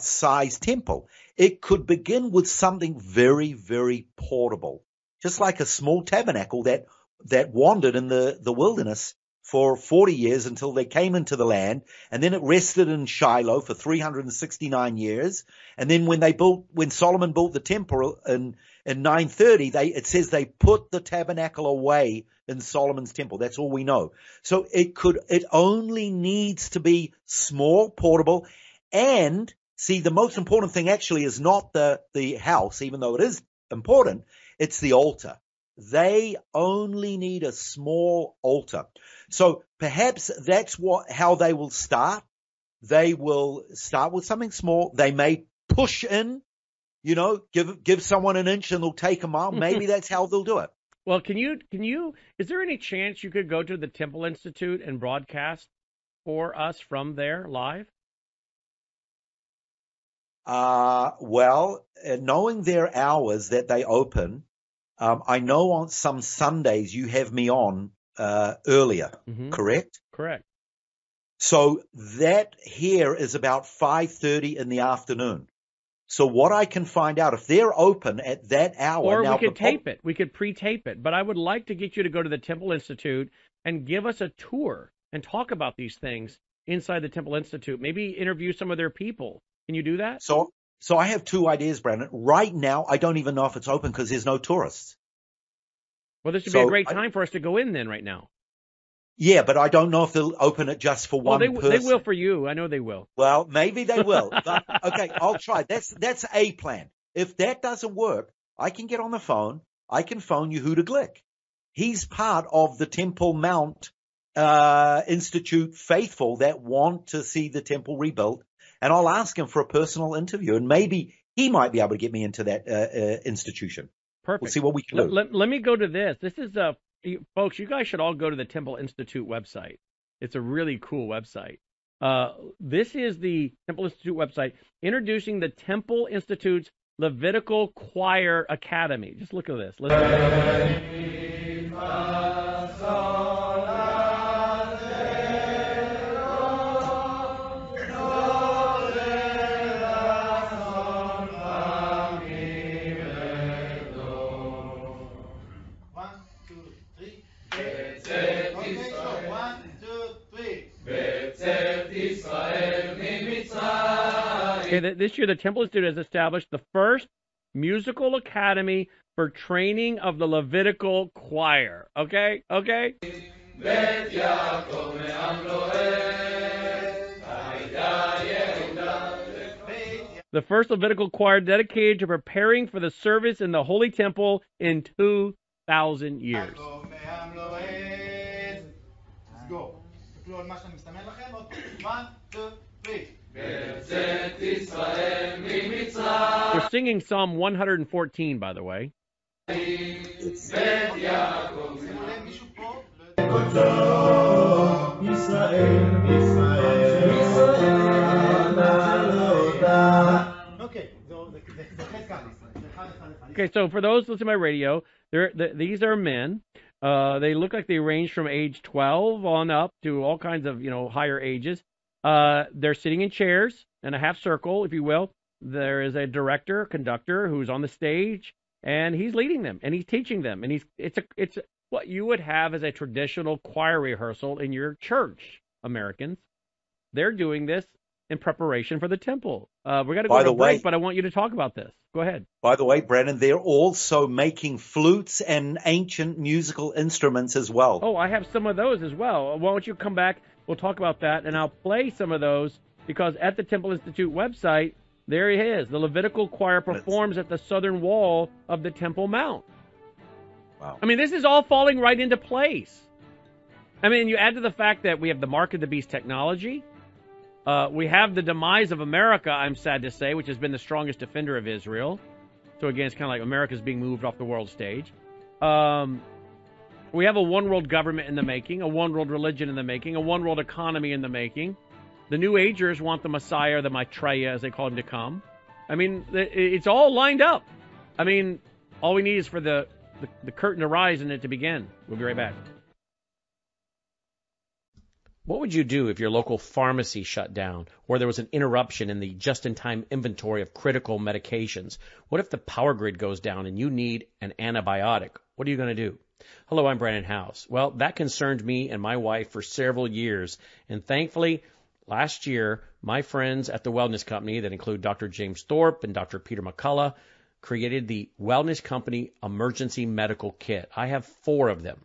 size temple. It could begin with something very, very portable, just like a small tabernacle that wandered in the wilderness for 40 years until they came into the land, and then it rested in Shiloh for 369 years. And then when Solomon built the temple in 930, it says they put the tabernacle away in Solomon's temple. That's all we know. So it only needs to be small, portable, and see, the most important thing actually is not the house, even though it is important, it's the altar. They only need a small altar. So perhaps that's how they will start. They will start with something small. They may push in, give someone an inch and they'll take a mile. Maybe that's how they'll do it. Well, can you, is there any chance you could go to the Temple Institute and broadcast for us from there live? Well, knowing their hours that they open, I know on some Sundays you have me on earlier, correct? Correct. So that here is about 5:30 in the afternoon. So what I can find out, if they're open at that hour. Or now, we could tape it. We could pre-tape it. But I would like to get you to go to the Temple Institute and give us a tour and talk about these things inside the Temple Institute. Maybe interview some of their people. Can you do that? So I have two ideas, Brannon. Right now, I don't even know if it's open because there's no tourists. Well, this would be a great time for us to go in then right now. Yeah, but I don't know if they'll open it just for one person. They will for you. I know they will. Well, maybe they will. But, okay, I'll try. That's a plan. If that doesn't work, I can get on the phone. I can phone Yehuda Glick. He's part of the Temple Mount Institute faithful that want to see the temple rebuilt. And I'll ask him for a personal interview, and maybe he might be able to get me into that institution. Perfect. We'll see what we can do. Let me go to this. This is folks, you guys should all go to the Temple Institute website. It's a really cool website. This is the Temple Institute website, introducing the Temple Institute's Levitical Choir Academy. Just look at this. that this year the Temple Institute has established the first musical academy for training of the Levitical choir. Okay? Okay? The first Levitical choir dedicated to preparing for the service in the Holy Temple in 2,000 years. We're singing Psalm 114, by the way. Okay, so for those listening to my radio, these are men. They look like they range from age 12 on up to all kinds of, higher ages. They're sitting in chairs in a half circle, if you will. There is a director, conductor, who's on the stage, and he's leading them, and he's teaching them, and it's what you would have as a traditional choir rehearsal in your church, Americans. They're doing this in preparation for the temple. We're going to go to break, but I want you to talk about this. Go ahead. By the way, Brannon, they're also making flutes and ancient musical instruments as well. Oh, I have some of those as well. Why don't you come back? We'll talk about that, and I'll play some of those, because at the Temple Institute website, there it is. The Levitical choir performs at the southern wall of the Temple Mount. Wow. I mean, this is all falling right into place. I mean, you add to the fact that we have the Mark of the Beast technology. We have the demise of America, I'm sad to say, which has been the strongest defender of Israel. So, again, it's kind of like America's being moved off the world stage. We have a one-world government in the making, a one-world religion in the making, a one-world economy in the making. The New Agers want the Messiah, or the Maitreya, as they call him, to come. I mean, it's all lined up. I mean, all we need is for the curtain to rise and it to begin. We'll be right back. What would you do if your local pharmacy shut down, or there was an interruption in the just-in-time inventory of critical medications? What if the power grid goes down and you need an antibiotic? What are you going to do? Hello, I'm Brannon Howse. Well, that concerned me and my wife for several years, and thankfully, last year, my friends at The Wellness Company, that include Dr. James Thorpe and Dr. Peter McCullough, created the Wellness Company Emergency Medical Kit. I have 4 of them.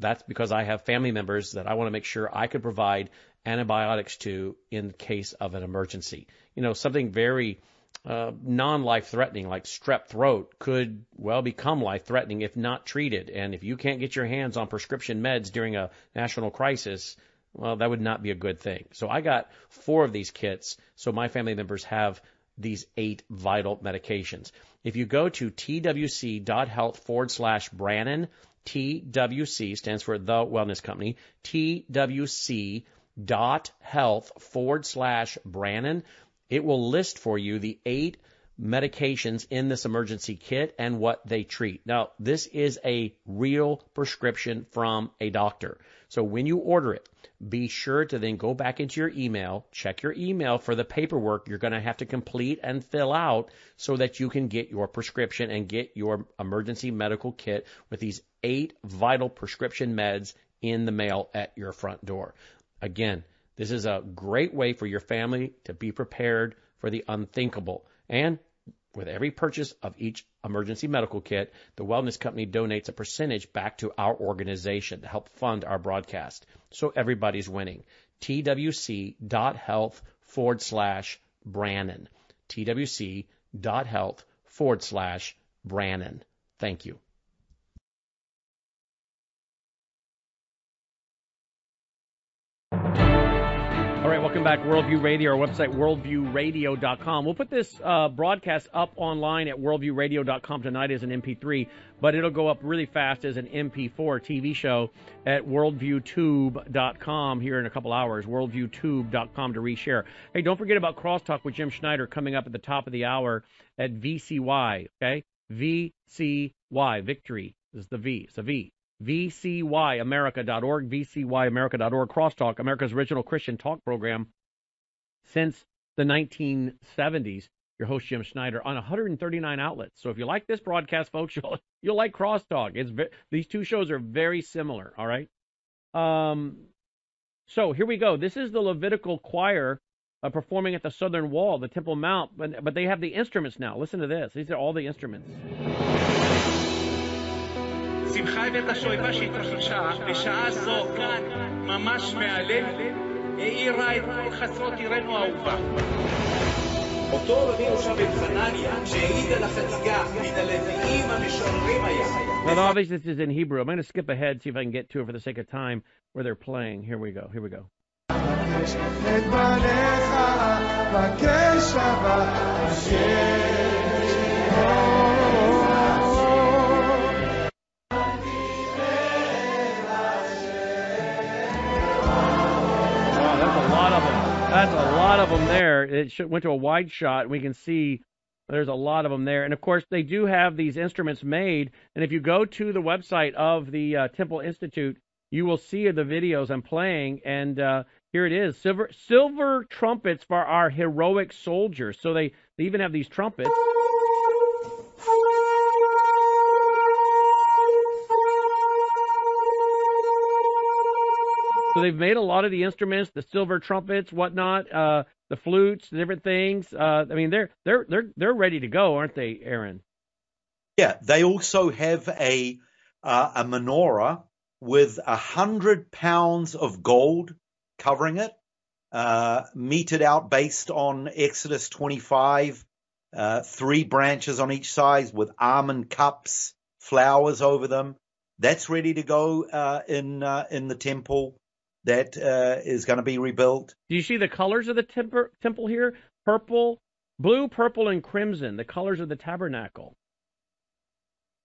That's because I have family members that I want to make sure I could provide antibiotics to in case of an emergency. You know, something very non-life-threatening like strep throat could, well, become life-threatening if not treated. And if you can't get your hands on prescription meds during a national crisis, well, that would not be a good thing. So I got 4 of these kits, so my family members have these 8 vital medications. If you go to twc.health/Brannon, TWC stands for The Wellness Company, twc.health/Brannon, it will list for you the 8 medications in this emergency kit and what they treat. Now, this is a real prescription from a doctor. So when you order it, be sure to then go back into your email, check your email for the paperwork you're going to have to complete and fill out so that you can get your prescription and get your emergency medical kit with these 8 vital prescription meds in the mail at your front door. Again, this is a great way for your family to be prepared for the unthinkable. And with every purchase of each emergency medical kit, the Wellness Company donates a percentage back to our organization to help fund our broadcast. So everybody's winning. twc.health/Brannon. twc.health/Brannon. Thank you. All right, welcome back. Worldview Radio, our website, worldviewradio.com. We'll put this broadcast up online at worldviewradio.com tonight as an MP3, but it'll go up really fast as an MP4 TV show at worldviewtube.com here in a couple hours, worldviewtube.com to reshare. Hey, don't forget about Crosstalk with Jim Schneider coming up at the top of the hour at VCY, okay? VCY, victory is the V, it's a V. VCYAmerica.org, VCYAmerica.org, Crosstalk, America's original Christian talk program since the 1970s. Your host, Jim Schneider, on 139 outlets. So if you like this broadcast, folks, you'll like Crosstalk. These 2 shows are very similar, all right? So here we go. This is the Levitical choir performing at the southern wall, the Temple Mount, but they have the instruments now. Listen to this. These are all the instruments. Well, obviously this is in Hebrew. I'm going to skip ahead, see if I can get to it for the sake of time, where they're playing. Here we go. Here we go. That's a lot of them there. It went to a wide shot. We can see there's a lot of them there. And, of course, they do have these instruments made. And if you go to the website of the Temple Institute, you will see the videos I'm playing. And here it is, silver trumpets for our heroic soldiers. So they even have these trumpets. So they've made a lot of the instruments, the silver trumpets, whatnot, the flutes, different things. I mean, they're ready to go, aren't they, Aaron? Yeah, they also have a menorah with 100 pounds of gold covering it, metered out based on Exodus 25. 3 branches on each side with almond cups, flowers over them. That's ready to go in the temple. That is going to be rebuilt. Do you see the colors of the temple here? Purple, blue, purple, and crimson, the colors of the tabernacle.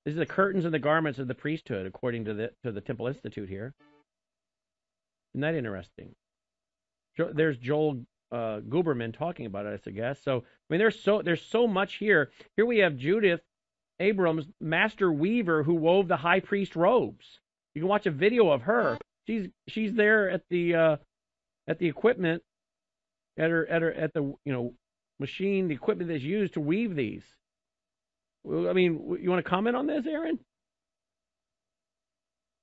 These are the curtains and the garments of the priesthood, according to the Temple Institute here. Isn't that interesting? There's Joel Guberman talking about it, I guess. So, I mean, there's so much here. Here we have Judith Abrams, master weaver who wove the high priest robes. You can watch a video of her. She's there at the equipment at the machine, the equipment that's used to weave these. I mean, you want to comment on this, Aaron?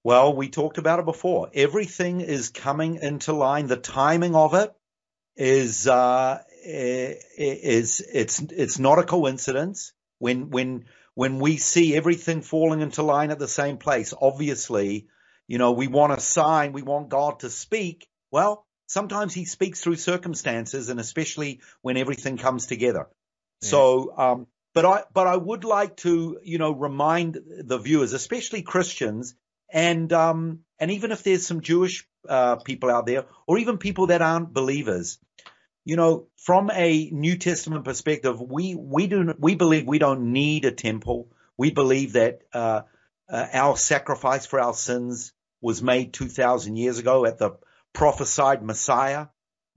Well, we talked about it before. Everything is coming into line. The timing of it is not a coincidence. When we see everything falling into line at the same place, obviously. You know, we want a sign, we want God to speak. Well, sometimes he speaks through circumstances, and especially when everything comes together. Yeah. So, but I would like to, remind the viewers, especially Christians, and even if there's some Jewish people out there, or even people that aren't believers, from a New Testament perspective, we believe we don't need a temple. We believe that our sacrifice for our sins was made 2,000 years ago at the prophesied Messiah,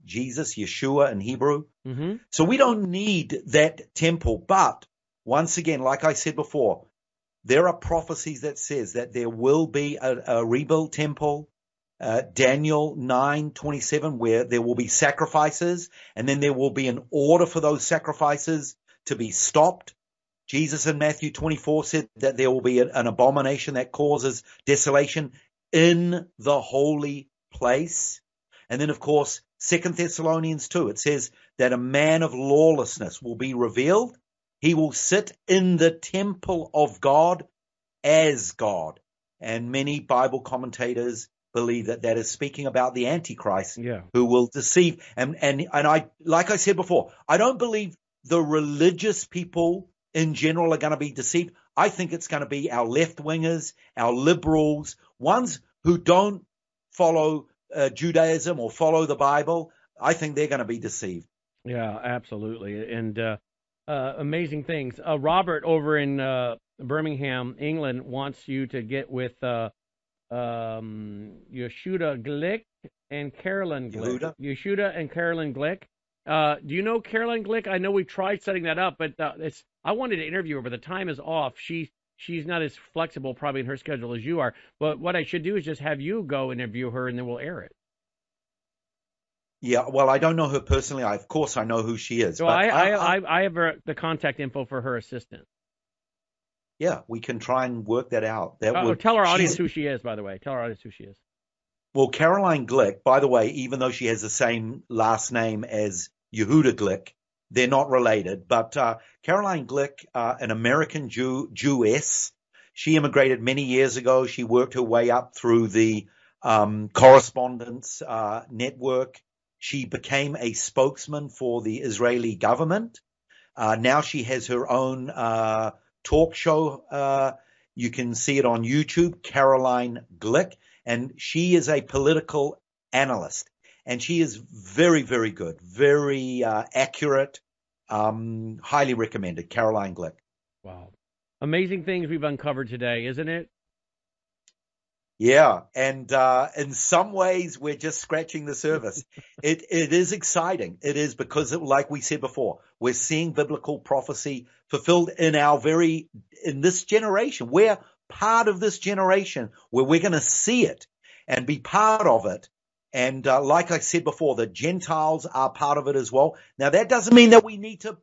Jesus, Yeshua in Hebrew. Mm-hmm. So we don't need that temple. But once again, like I said before, there are prophecies that says that there will be a rebuilt temple, Daniel 9:27, where there will be sacrifices, and then there will be an order for those sacrifices to be stopped. Jesus in Matthew 24 said that there will be an abomination that causes desolation in the holy place. And then, of course, 2 Thessalonians 2, it says that a man of lawlessness will be revealed. He will sit in the temple of God as God. And many Bible commentators believe that that is speaking about the Antichrist, who will deceive. And I, like I said before, I don't believe the religious people in general are going to be deceived. I think it's going to be our left-wingers, our liberals, ones who don't follow Judaism or follow the Bible. I think they're going to be deceived. Yeah, absolutely. And amazing things. Robert over in Birmingham, England, wants you to get with Yehuda Glick and Carolyn Glick. Yehuda and Carolyn Glick. Do you know Carolyn Glick? I know we tried setting that up, but I wanted to interview her, but the time is off. She's not as flexible probably in her schedule as you are. But what I should do is just have you go interview her, and then we'll air it. Yeah, well, I don't know her personally. Of course, I know who she is. So I have the contact info for her assistant. Yeah, we can try and work that out. Tell our audience who she is, by the way. Tell our audience who she is. Well, Carolyn Glick, by the way, even though she has the same last name as Yehuda Glick. They're not related, but Carolyn Glick, an American Jewess, she immigrated many years ago. She worked her way up through the correspondence network. She became a spokesman for the Israeli government. Now she has her own talk show. You can see it on YouTube, Carolyn Glick, and she is a political analyst. And she is very, very good, very accurate, highly recommended, Carolyn Glick. Wow. Amazing things we've uncovered today, isn't it? Yeah, and in some ways we're just scratching the surface. It is exciting. It is because, like we said before, we're seeing biblical prophecy fulfilled in this generation. We're part of this generation where we're going to see it and be part of it. And like I said before, the Gentiles are part of it as well. Now, that doesn't mean that we need to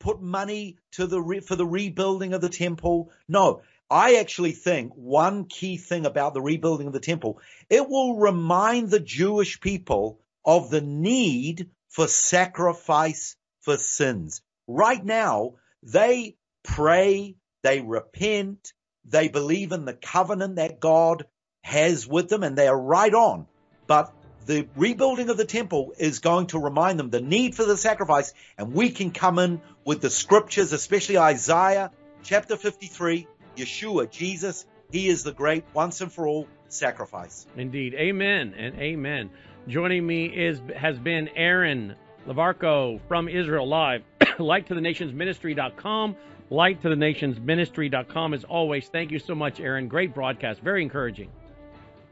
put money for the rebuilding of the temple. No, I actually think one key thing about the rebuilding of the temple, it will remind the Jewish people of the need for sacrifice for sins. Right now, they pray, they repent, they believe in the covenant that God has with them, and they are right on. But the rebuilding of the temple is going to remind them the need for the sacrifice, and we can come in with the scriptures, especially Isaiah chapter 53, Yeshua, Jesus. He is the great once and for all sacrifice. Indeed. Amen and amen. Joining me has been Aaron LaVarco from Israel Live, Light to the Nations Ministry.com. Light to the Nations Ministry.com as always. Thank you so much, Aaron. Great broadcast. Very encouraging.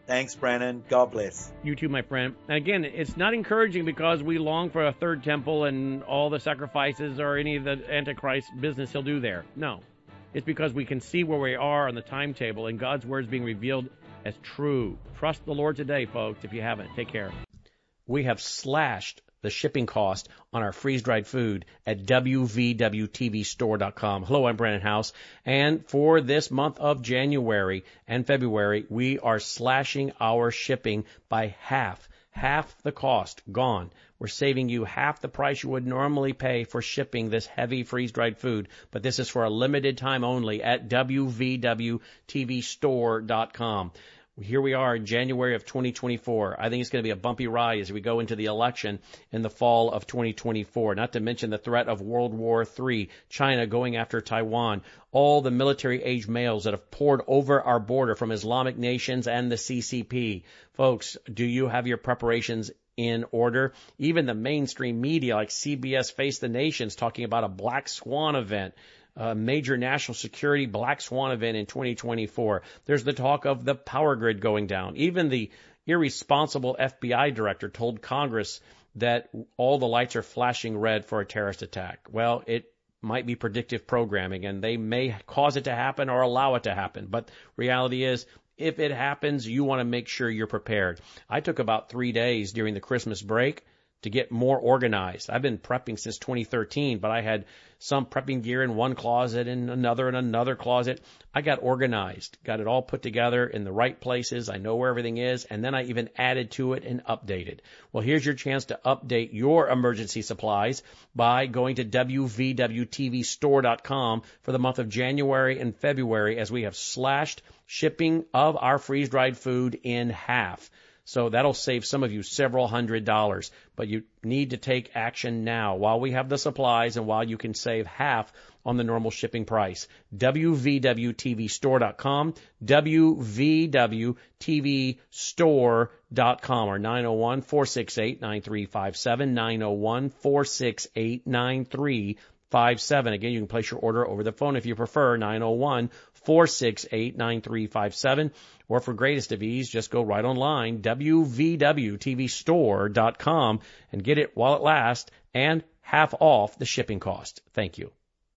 Thanks, Brannon. God bless. You too, my friend. And again, it's not encouraging because we long for a third temple and all the sacrifices or any of the Antichrist business he'll do there. No. It's because we can see where we are on the timetable and God's word is being revealed as true. Trust the Lord today, folks, if you haven't. Take care. We have slashed the shipping cost on our freeze-dried food at WVWTVstore.com. Hello, I'm Brannon Howse, and for this month of January and February, we are slashing our shipping by half. Half the cost gone. We're saving you half the price you would normally pay for shipping this heavy freeze-dried food, but this is for a limited time only at WVWTVstore.com. Here we are in January of 2024. I think it's going to be a bumpy ride as we go into the election in the fall of 2024, not to mention the threat of World War III, China going after Taiwan, all the military-age males that have poured over our border from Islamic nations and the CCP. Folks, do you have your preparations in order? Even the mainstream media like CBS Face the Nation's talking about a black swan event. A major national security black swan event in 2024. There's the talk of the power grid going down. Even the irresponsible FBI director told Congress that all the lights are flashing red for a terrorist attack. Well, it might be predictive programming, and they may cause it to happen or allow it to happen. But reality is, if it happens, you want to make sure you're prepared. I took about 3 days during the Christmas break to get more organized. I've been prepping since 2013, but I had some prepping gear in one closet and another closet. I got organized, got it all put together in the right places. I know where everything is, and then I even added to it and updated. Well, here's your chance to update your emergency supplies by going to WVWTVstore.com for the month of January and February, as we have slashed shipping of our freeze-dried food in half. So that'll save some of you several $100s, but you need to take action now while we have the supplies and while you can save half on the normal shipping price. WVWTVstore.com, WVWTVstore.com, or 901-468-9357, 901-468-9357. Again, you can place your order over the phone if you prefer, 901-468-9357. Or for greatest of ease, just go right online, WVWTVstore.com, and get it while it lasts and half off the shipping cost. Thank you.